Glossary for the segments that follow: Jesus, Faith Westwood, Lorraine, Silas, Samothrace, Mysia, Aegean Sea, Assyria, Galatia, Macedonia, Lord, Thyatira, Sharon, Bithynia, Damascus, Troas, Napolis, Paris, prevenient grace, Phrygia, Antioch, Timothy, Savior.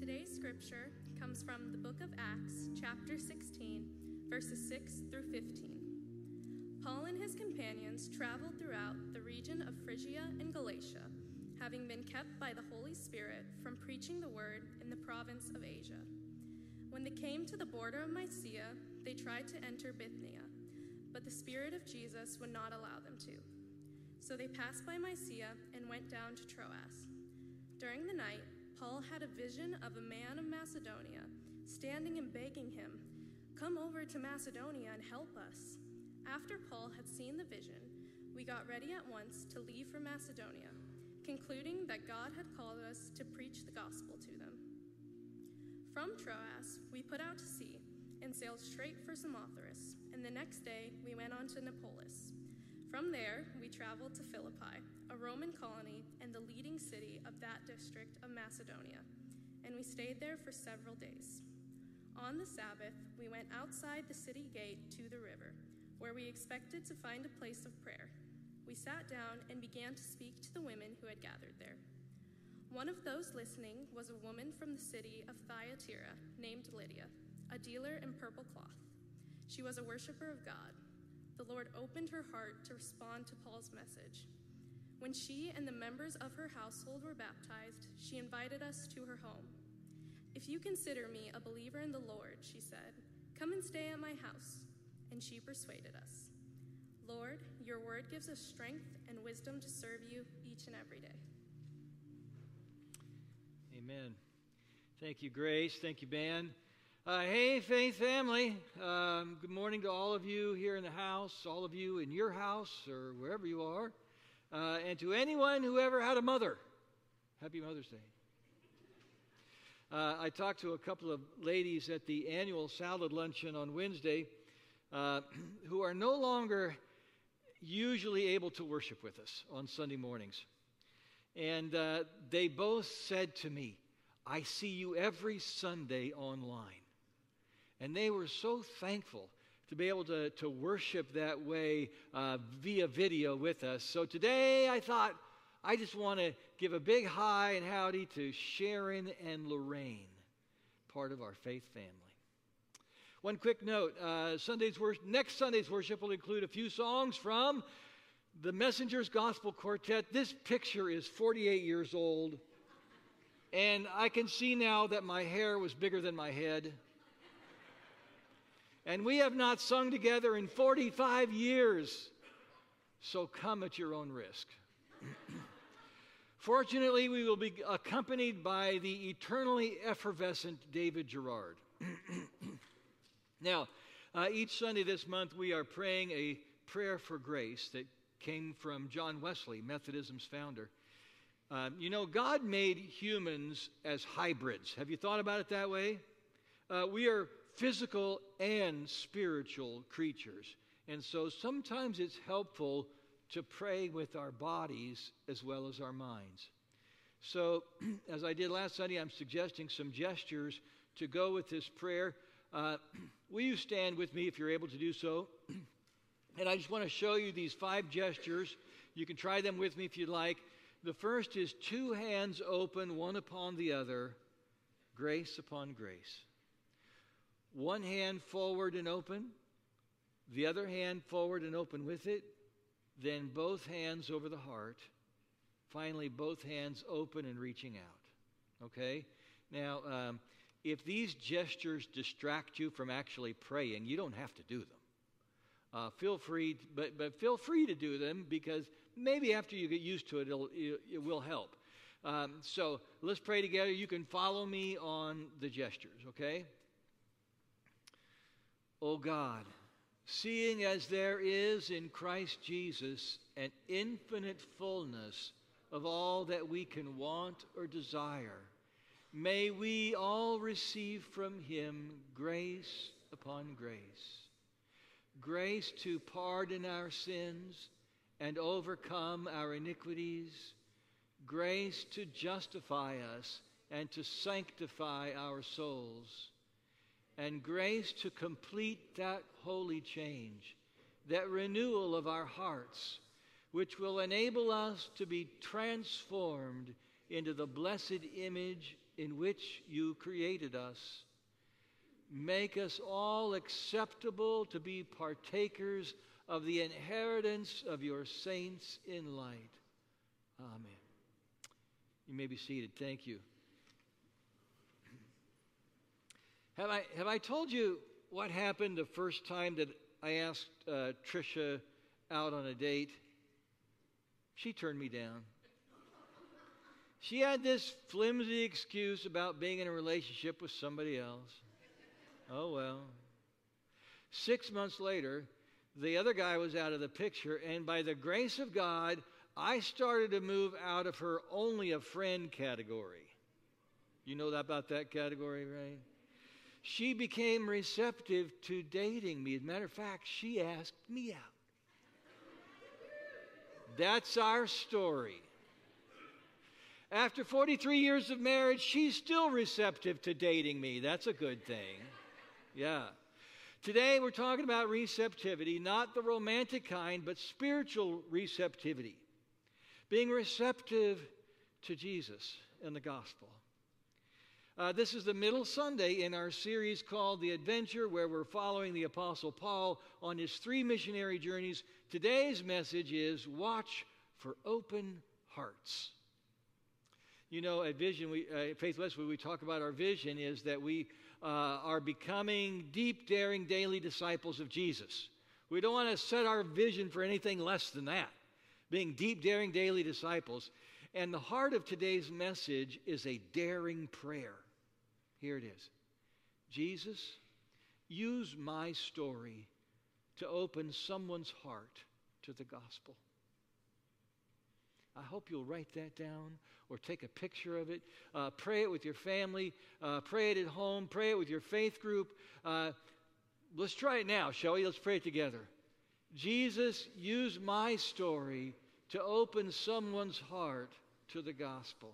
Today's scripture comes from the book of Acts, chapter 16, verses 6 through 15. Paul and his companions traveled throughout the region of Phrygia and Galatia, having been kept by the Holy Spirit from preaching the word in the province of Asia. When they came to the border of Mysia, they tried to enter Bithynia, but the Spirit of Jesus would not allow them to. So they passed by Mysia and went down to Troas. During the night, Paul had a vision of a man of Macedonia standing and begging him, "Come over to Macedonia and help us." After Paul had seen the vision, we got ready at once to leave for Macedonia, concluding that God had called us to preach the gospel to them. From Troas, we put out to sea and sailed straight for Samothrace, and the next day we went on to Napolis. From there, we traveled to Philippi, a Roman colony and the leading city of that district of Macedonia, and we stayed there for several days. On the Sabbath, we went outside the city gate to the river, where we expected to find a place of prayer. We sat down and began to speak to the women who had gathered there. One of those listening was a woman from the city of Thyatira named Lydia, a dealer in purple cloth. She was a worshiper of God. The Lord opened her heart to respond to Paul's message. When she and the members of her household were baptized, she invited us to her home. "If you consider me a believer in the Lord," she said, "come and stay at my house." And she persuaded us. Lord, your word gives us strength and wisdom to serve you each and every day. Amen. Thank you, Grace. Thank you, Ben. Hey, Faith family. Good morning to all of you here in the house, all of you in your house or wherever you are, and to anyone who ever had a mother. Happy Mother's Day. I talked to a couple of ladies at the annual salad luncheon on Wednesday who are no longer usually able to worship with us on Sunday mornings. And they both said to me, "I see you every Sunday online." And they were so thankful to be able to worship that way via video with us. So today I thought, I just want to give a big hi and howdy to Sharon and Lorraine, part of our faith family. One quick note, next Sunday's worship will include a few songs from the Messenger's Gospel Quartet. This picture is 48 years old, and I can see now that my hair was bigger than my head. And we have not sung together in 45 years, so come at your own risk. Fortunately, we will be accompanied by the eternally effervescent David Gerard. Now, each Sunday this month, we are praying a prayer for grace that came from John Wesley, Methodism's founder. God made humans as hybrids. Have you thought about it that way? We are physical and spiritual creatures. And so sometimes it's helpful to pray with our bodies as well as our minds. So, as I did last Sunday, I'm suggesting some gestures to go with this prayer. Will you stand with me if you're able to do so? And I just want to show you these 5 gestures. You can try them with me if you'd like. The first is 2 hands open, one upon the other, grace upon grace. One hand forward and open, the other hand forward and open with it, then both hands over the heart, finally both hands open and reaching out. Okay? Now, if these gestures distract you from actually praying, you don't have to do them. Feel free to do them, because maybe after you get used to it, it will help. So let's pray together. You can follow me on the gestures, okay? O God, seeing as there is in Christ Jesus an infinite fullness of all that we can want or desire, may we all receive from him grace upon grace, grace to pardon our sins and overcome our iniquities, grace to justify us and to sanctify our souls, and grace to complete that holy change, that renewal of our hearts, which will enable us to be transformed into the blessed image in which you created us. Make us all acceptable to be partakers of the inheritance of your saints in light. Amen. You may be seated. Thank you. Have I told you what happened the first time that I asked Trisha out on a date? She turned me down. She had this flimsy excuse about being in a relationship with somebody else. Oh, well. 6 months later, the other guy was out of the picture, and by the grace of God, I started to move out of her only a friend category. You know about that category, right? She became receptive to dating me. As a matter of fact, she asked me out. That's our story. After 43 years of marriage, she's still receptive to dating me. That's a good thing. Yeah. Today we're talking about receptivity, not the romantic kind, but spiritual receptivity. Being receptive to Jesus and the gospel. This is the middle Sunday in our series called The Adventure, where we're following the Apostle Paul on his 3 missionary journeys. Today's message is watch for open hearts. You know, at Vision, at Faith Westwood, we talk about our vision is that we are becoming deep, daring, daily disciples of Jesus. We don't want to set our vision for anything less than that, being deep, daring, daily disciples. And the heart of today's message is a daring prayer. Here it is. Jesus, use my story to open someone's heart to the gospel. I hope you'll write that down or take a picture of it. Pray it with your family. Pray it at home. Pray it with your faith group. Let's try it now, shall we? Let's pray it together. Jesus, use my story to open someone's heart to the gospel.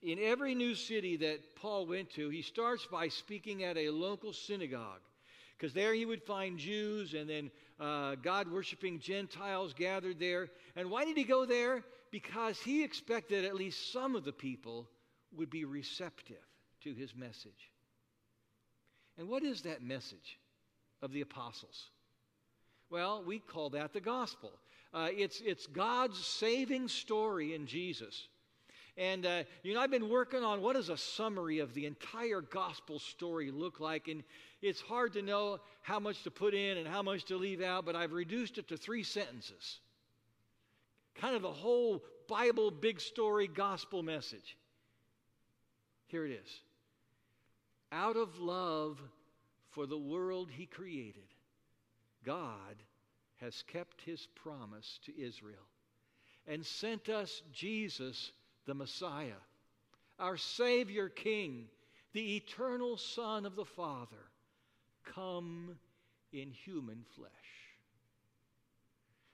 In every new city that Paul went to, he starts by speaking at a local synagogue, because there he would find Jews and then God-worshiping Gentiles gathered there. And why did he go there? Because he expected at least some of the people would be receptive to his message. And what is that message of the apostles? Well, we call that the gospel. It's God's saving story in Jesus. And, I've been working on what does a summary of the entire gospel story look like. And it's hard to know how much to put in and how much to leave out, but I've reduced it to 3 sentences. Kind of the whole Bible big story gospel message. Here it is. Out of love for the world he created, God has kept his promise to Israel and sent us Jesus, the Messiah, our Savior King, the eternal Son of the Father, come in human flesh.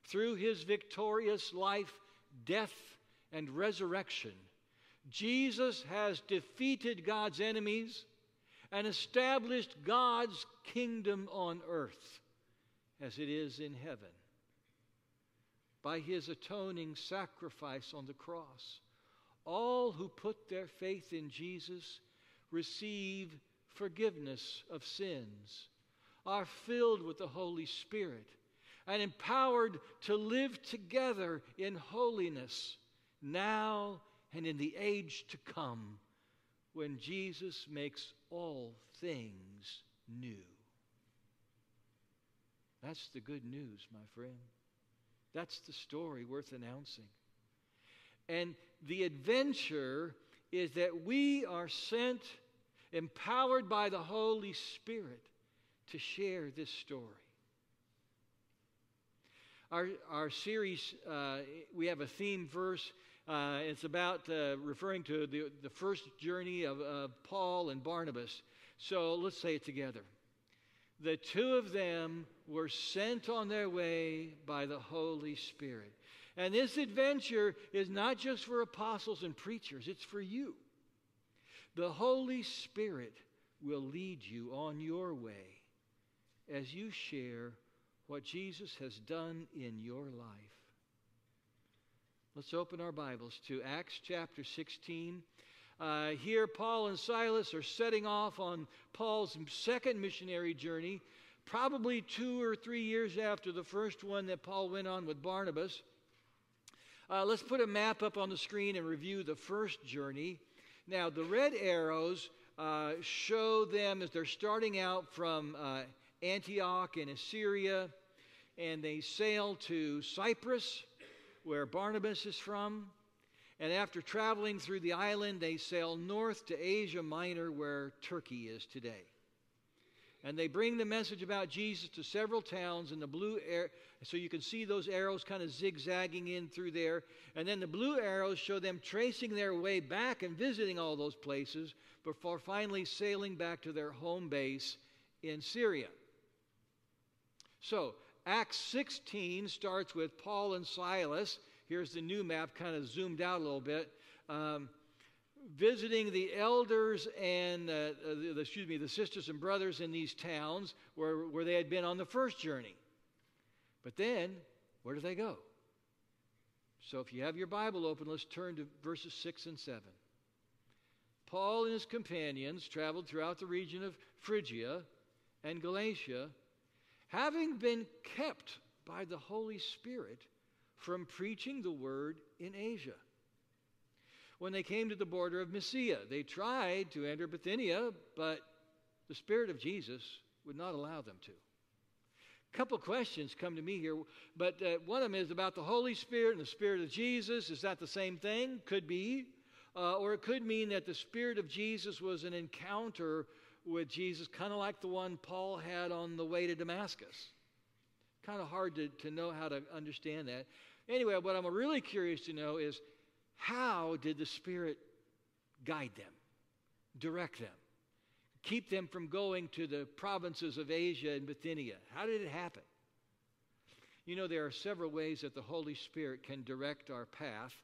Through his victorious life, death, and resurrection, Jesus has defeated God's enemies and established God's kingdom on earth as it is in heaven. By his atoning sacrifice on the cross, all who put their faith in Jesus receive forgiveness of sins, are filled with the Holy Spirit, and empowered to live together in holiness now and in the age to come, when Jesus makes all things new. That's the good news, my friend. That's the story worth announcing. And the adventure is that we are sent, empowered by the Holy Spirit, to share this story. Our series, we have a theme verse. It's about referring to the first journey of Paul and Barnabas. So let's say it together. The two of them were sent on their way by the Holy Spirit. And this adventure is not just for apostles and preachers, it's for you. The Holy Spirit will lead you on your way as you share what Jesus has done in your life. Let's open our Bibles to Acts chapter 16. Here, Paul and Silas are setting off on Paul's second missionary journey, probably 2 or 3 years after the first one that Paul went on with Barnabas. Let's put a map up on the screen and review the first journey. Now, the red arrows show them as they're starting out from Antioch in Assyria, and they sail to Cyprus, where Barnabas is from. And after traveling through the island, they sail north to Asia Minor, where Turkey is today. And they bring the message about Jesus to several towns in the blue air. So you can see those arrows kind of zigzagging in through there. And then the blue arrows show them tracing their way back and visiting all those places before finally sailing back to their home base in Syria. So Acts 16 starts with Paul and Silas. Here's the new map, kind of zoomed out a little bit. Visiting the elders and the sisters and brothers in these towns where they had been on the first journey. But then, where do they go? So if you have your Bible open, let's turn to verses 6 and 7. Paul and his companions traveled throughout the region of Phrygia and Galatia, having been kept by the Holy Spirit from preaching the word in Asia. When they came to the border of Mysia, they tried to enter Bithynia, but the Spirit of Jesus would not allow them to. A couple questions come to me here, but one of them is about the Holy Spirit and the Spirit of Jesus. Is that the same thing? Could be. Or it could mean that the Spirit of Jesus was an encounter with Jesus, kind of like the one Paul had on the way to Damascus. Kind of hard to know how to understand that. Anyway, what I'm really curious to know is, how did the Spirit guide them, direct them, keep them from going to the provinces of Asia and Bithynia? How did it happen? You know, there are several ways that the Holy Spirit can direct our path,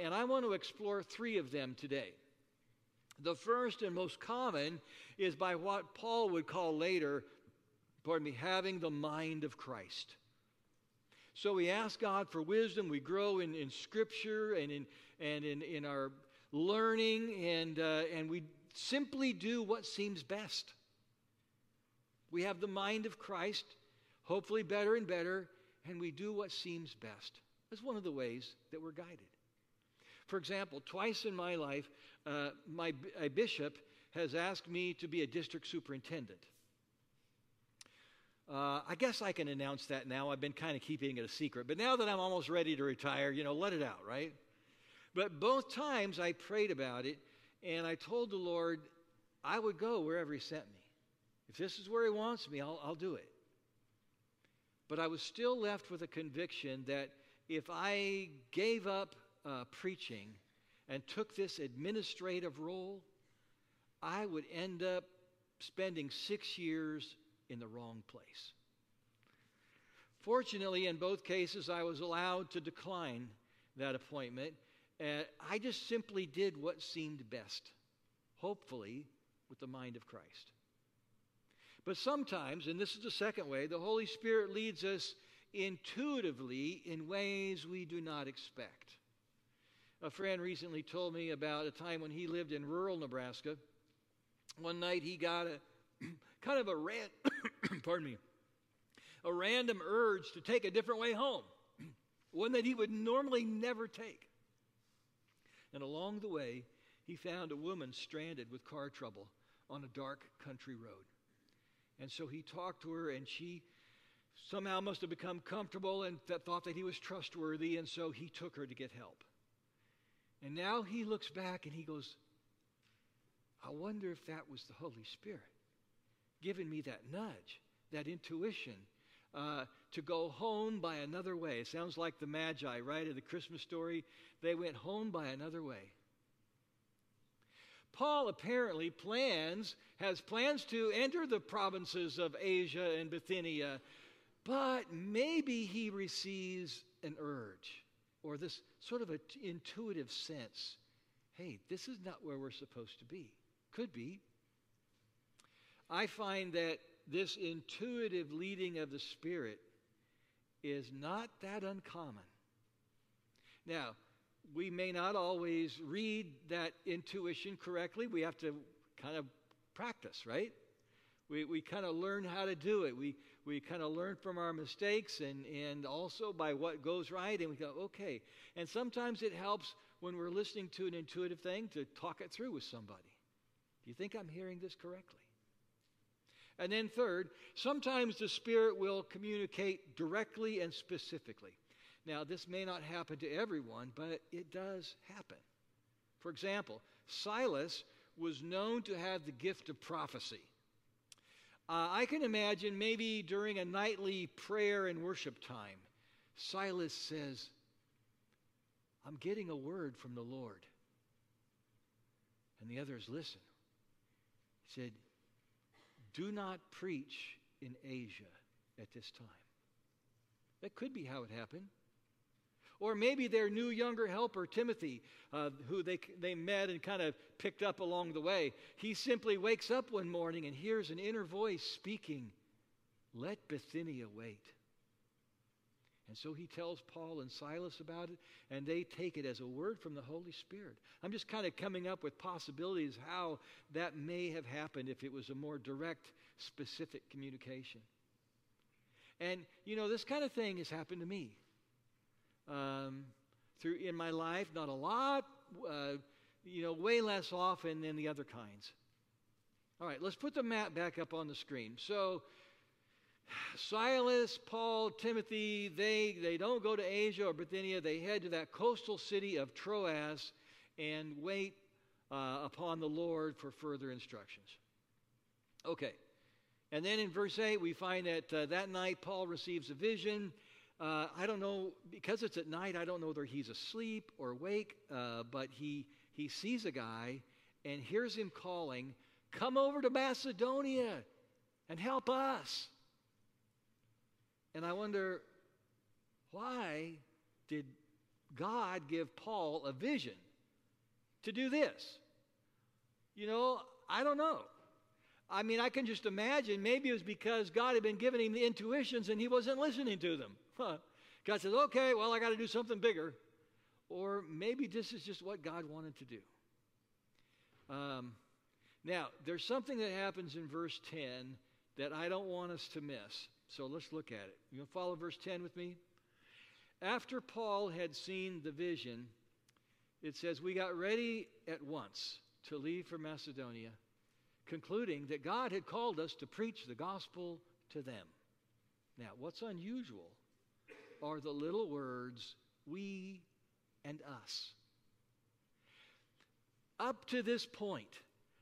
and I want to explore three of them today. The first and most common is by what Paul would call later, having the mind of Christ. So we ask God for wisdom. We grow in Scripture and in our learning, and we simply do what seems best. We have the mind of Christ, hopefully better and better, and we do what seems best. That's one of the ways that we're guided. For example, twice in my life, a bishop has asked me to be a district superintendent. I guess I can announce that now. I've been kind of keeping it a secret. But now that I'm almost ready to retire, let it out, right? But both times I prayed about it, and I told the Lord I would go wherever he sent me. If this is where he wants me, I'll do it. But I was still left with a conviction that if I gave up preaching and took this administrative role, I would end up spending 6 years in the wrong place. Fortunately, in both cases, I was allowed to decline that appointment. I just simply did what seemed best, hopefully with the mind of Christ. But sometimes, and this is the second way, the Holy Spirit leads us intuitively in ways we do not expect. A friend recently told me about a time when he lived in rural Nebraska. One night he got a random urge to take a different way home, one that he would normally never take. And along the way, he found a woman stranded with car trouble on a dark country road. And so he talked to her, and she somehow must have become comfortable and thought that he was trustworthy, and so he took her to get help. And now he looks back and he goes, I wonder if that was the Holy Spirit giving me that nudge, that intuition, to go home by another way. It sounds like the Magi, right, in the Christmas story. They went home by another way. Paul apparently has plans to enter the provinces of Asia and Bithynia, but maybe he receives an urge or this sort of an intuitive sense. Hey, this is not where we're supposed to be. Could be. I find that this intuitive leading of the Spirit is not that uncommon. Now, we may not always read that intuition correctly. We have to kind of practice, right? We kind of learn how to do it. We kind of learn from our mistakes and also by what goes right, and we go, okay. And sometimes it helps when we're listening to an intuitive thing to talk it through with somebody. Do you think I'm hearing this correctly? And then third, sometimes the Spirit will communicate directly and specifically. Now, this may not happen to everyone, but it does happen. For example, Silas was known to have the gift of prophecy. I can imagine maybe during a nightly prayer and worship time, Silas says, I'm getting a word from the Lord. And the others listen. He said, do not preach in Asia at this time. That could be how it happened. Or maybe their new younger helper, Timothy, who they met and kind of picked up along the way, he simply wakes up one morning and hears an inner voice speaking, let Bithynia wait. And so he tells Paul and Silas about it, and they take it as a word from the Holy Spirit. I'm just kind of coming up with possibilities how that may have happened if it was a more direct, specific communication. And, you know, this kind of thing has happened to me. Through in my life, not a lot, way less often than the other kinds. All right, let's put the map back up on the screen. So Silas, Paul, Timothy, they don't go to Asia or Bithynia. They head to that coastal city of Troas and wait upon the Lord for further instructions. Okay, and then in verse 8 we find that that night Paul receives a vision. I don't know, because it's at night, I don't know whether he's asleep or awake, but he sees a guy and hears him calling, come over to Macedonia and help us. And I wonder, why did God give Paul a vision to do this? You know, I don't know. I mean, I can just imagine maybe it was because God had been giving him the intuitions and he wasn't listening to them. God says, okay, well, I got to do something bigger. Or maybe this is just what God wanted to do. Now, there's something that happens in verse 10 that I don't want us to miss. So let's look at it. You going to follow verse 10 with me? After Paul had seen the vision, it says, we got ready at once to leave for Macedonia, concluding that God had called us to preach the gospel to them. Now, what's unusual are the little words, we and us. Up to this point,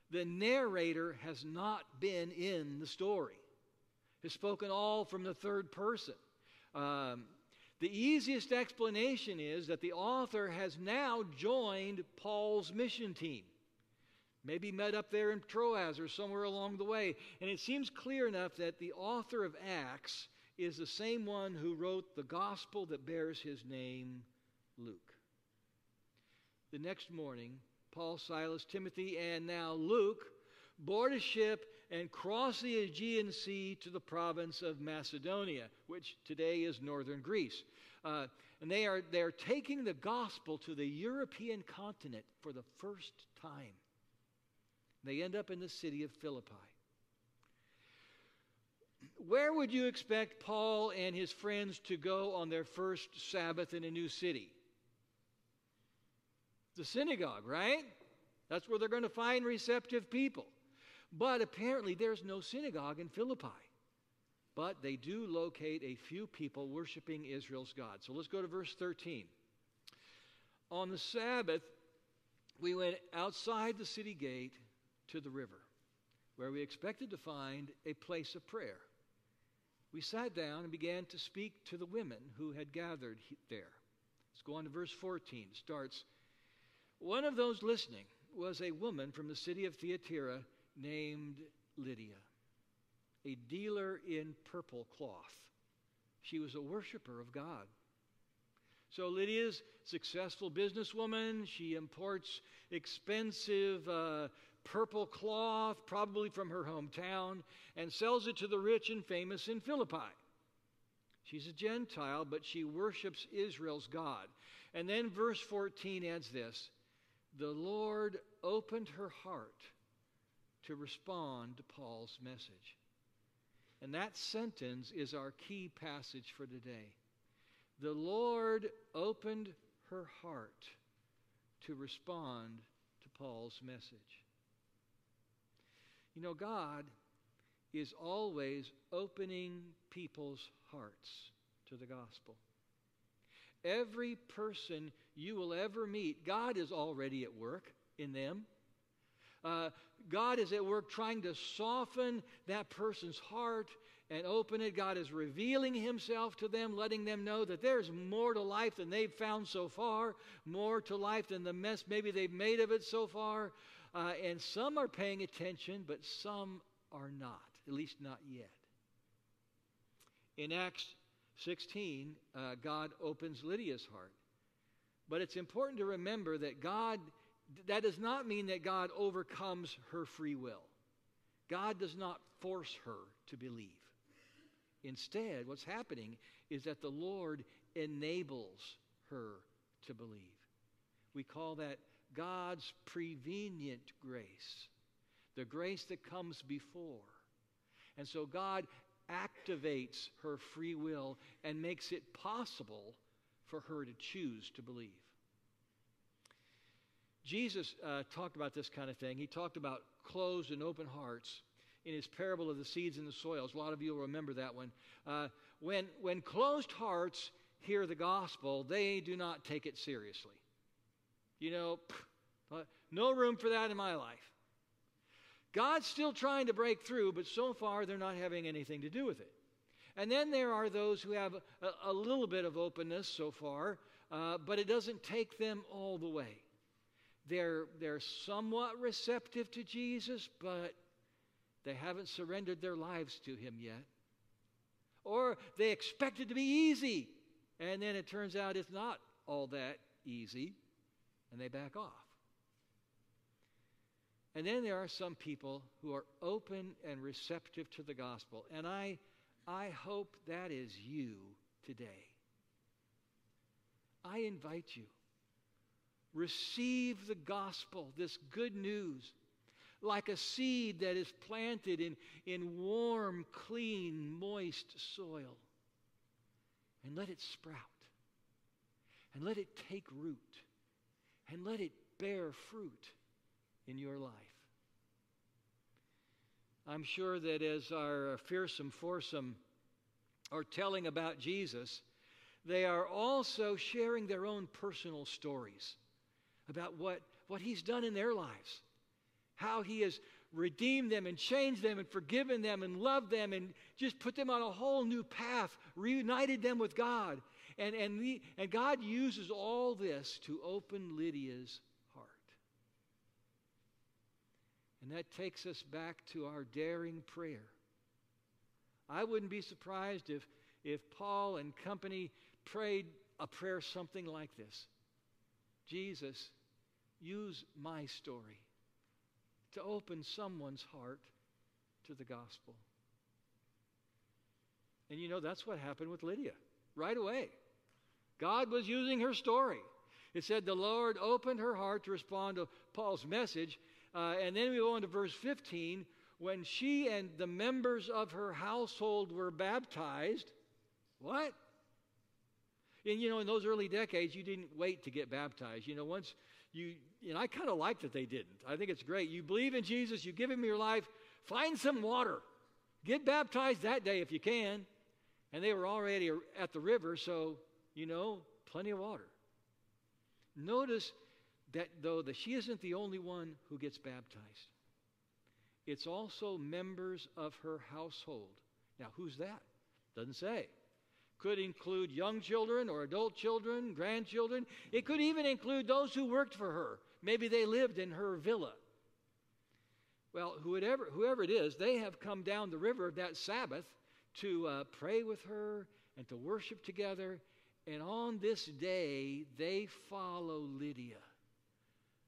the narrator has not been in the story. It's spoken all from the third person. The easiest explanation is that the author has now joined Paul's mission team. Maybe met up there in Troas or somewhere along the way. And it seems clear enough that the author of Acts is the same one who wrote the gospel that bears his name, Luke. The next morning, Paul, Silas, Timothy, and now Luke board a ship and cross the Aegean Sea to the province of Macedonia, which today is northern Greece. And they are taking the gospel to the European continent for the first time. They end up in the city of Philippi. Where would you expect Paul and his friends to go on their first Sabbath in a new city? The synagogue, right? That's where they're going to find receptive people. But apparently there's no synagogue in Philippi. But they do locate a few people worshiping Israel's God. So let's go to verse 13. On the Sabbath, we went outside the city gate to the river, where we expected to find a place of prayer. We sat down and began to speak to the women who had gathered there. Let's go on to verse 14. It starts, one of those listening was a woman from the city of Thyatira named Lydia, a dealer in purple cloth. She was a worshiper of God. So Lydia's successful businesswoman. She imports expensive purple cloth, probably from her hometown, and sells it to the rich and famous in Philippi. She's a Gentile, but she worships Israel's God. And then verse 14 adds this: the Lord opened her heart to respond to Paul's message. And that sentence is our key passage for today. The Lord opened her heart to respond to Paul's message. You know, God is always opening people's hearts to the gospel. Every person you will ever meet, God is already at work in them. God is at work trying to soften that person's heart and open it. God is revealing himself to them, letting them know that there's more to life than they've found so far, more to life than the mess maybe they've made of it so far. And some are paying attention, but some are not, at least not yet. In Acts 16, God opens Lydia's heart. But it's important to remember that that does not mean that God overcomes her free will. God does not force her to believe. Instead, what's happening is that the Lord enables her to believe. We call that God's prevenient grace, the grace that comes before. And so God activates her free will and makes it possible for her to choose to believe. Jesus talked about this kind of thing. He talked about closed and open hearts in his parable of the seeds and the soils. A lot of you will remember that one. When closed hearts hear the gospel, they do not take it seriously. You know, no room for that in my life. God's still trying to break through, but so far they're not having anything to do with it. And then there are those who have a little bit of openness so far, but it doesn't take them all the way. They're somewhat receptive to Jesus, but they haven't surrendered their lives to him yet. Or they expect it to be easy, and then it turns out it's not all that easy, and they back off. And then there are some people who are open and receptive to the gospel, and I hope that is you today. I invite you. Receive the gospel, this good news, like a seed that is planted in warm, clean, moist soil. And let it sprout. And let it take root. And let it bear fruit in your life. I'm sure that as our fearsome foursome are telling about Jesus, they are also sharing their own personal stories about what he's done in their lives, how he has redeemed them and changed them and forgiven them and loved them and just put them on a whole new path, reunited them with God. And God uses all this to open Lydia's heart. And that takes us back to our daring prayer. I wouldn't be surprised if Paul and company prayed a prayer something like this: Jesus, use my story to open someone's heart to the gospel. And you know, that's what happened with Lydia right away. God was using her story. It said the Lord opened her heart to respond to Paul's message. And then we go on to verse 15. When she and the members of her household were baptized, what? And, you know, in those early decades, you didn't wait to get baptized. You know, once you, and I kind of like that they didn't. I think it's great. You believe in Jesus. You give him your life. Find some water. Get baptized that day if you can. And they were already at the river, so, you know, plenty of water. Notice that, though, that she isn't the only one who gets baptized. It's also members of her household. Now, who's that? Doesn't say. Could include young children or adult children, grandchildren. It could even include those who worked for her. Maybe they lived in her villa. Well, whoever it is, they have come down the river that Sabbath to pray with her and to worship together. And on this day, they follow Lydia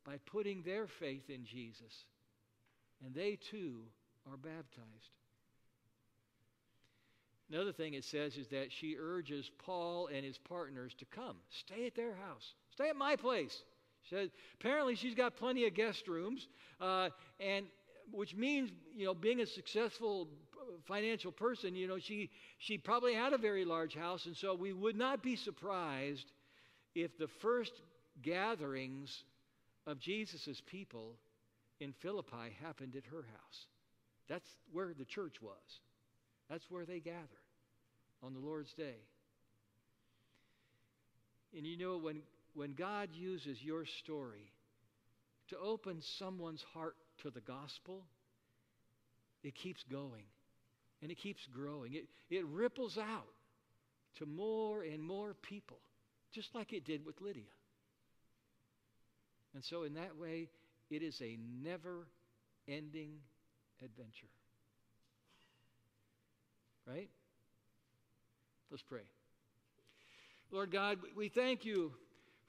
by putting their faith in Jesus. And they too are baptized. Another thing it says is that she urges Paul and his partners to come. Stay at their house. Stay at my place. She says, apparently she's got plenty of guest rooms, and which means, you know, being a successful financial person, you know, she probably had a very large house, and so we would not be surprised if the first gatherings of Jesus' people in Philippi happened at her house. That's where the church was. That's where they gathered on the Lord's day. And you know, when God uses your story to open someone's heart to the gospel, it keeps going and it keeps growing. It ripples out to more and more people, just like it did with Lydia. And so in that way, it is a never-ending adventure. Right? Let's pray. Lord God, we thank you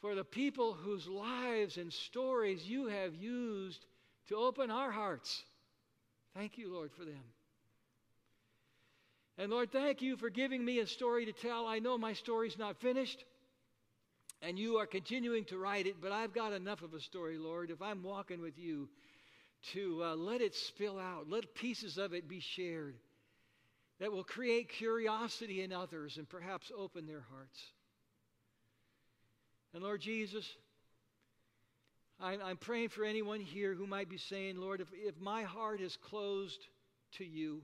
for the people whose lives and stories you have used to open our hearts. Thank you, Lord, for them. And Lord, thank you for giving me a story to tell. I know my story's not finished, and you are continuing to write it, but I've got enough of a story, Lord, if I'm walking with you, to let it spill out, let pieces of it be shared, that will create curiosity in others and perhaps open their hearts. And Lord Jesus, I'm praying for anyone here who might be saying, Lord, if my heart is closed to you,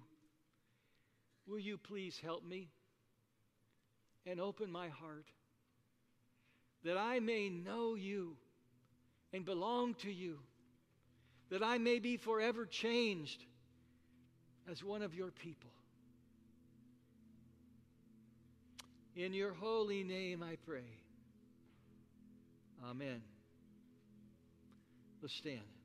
will you please help me and open my heart that I may know you and belong to you, that I may be forever changed as one of your people. In your holy name I pray. Amen. Let's stand.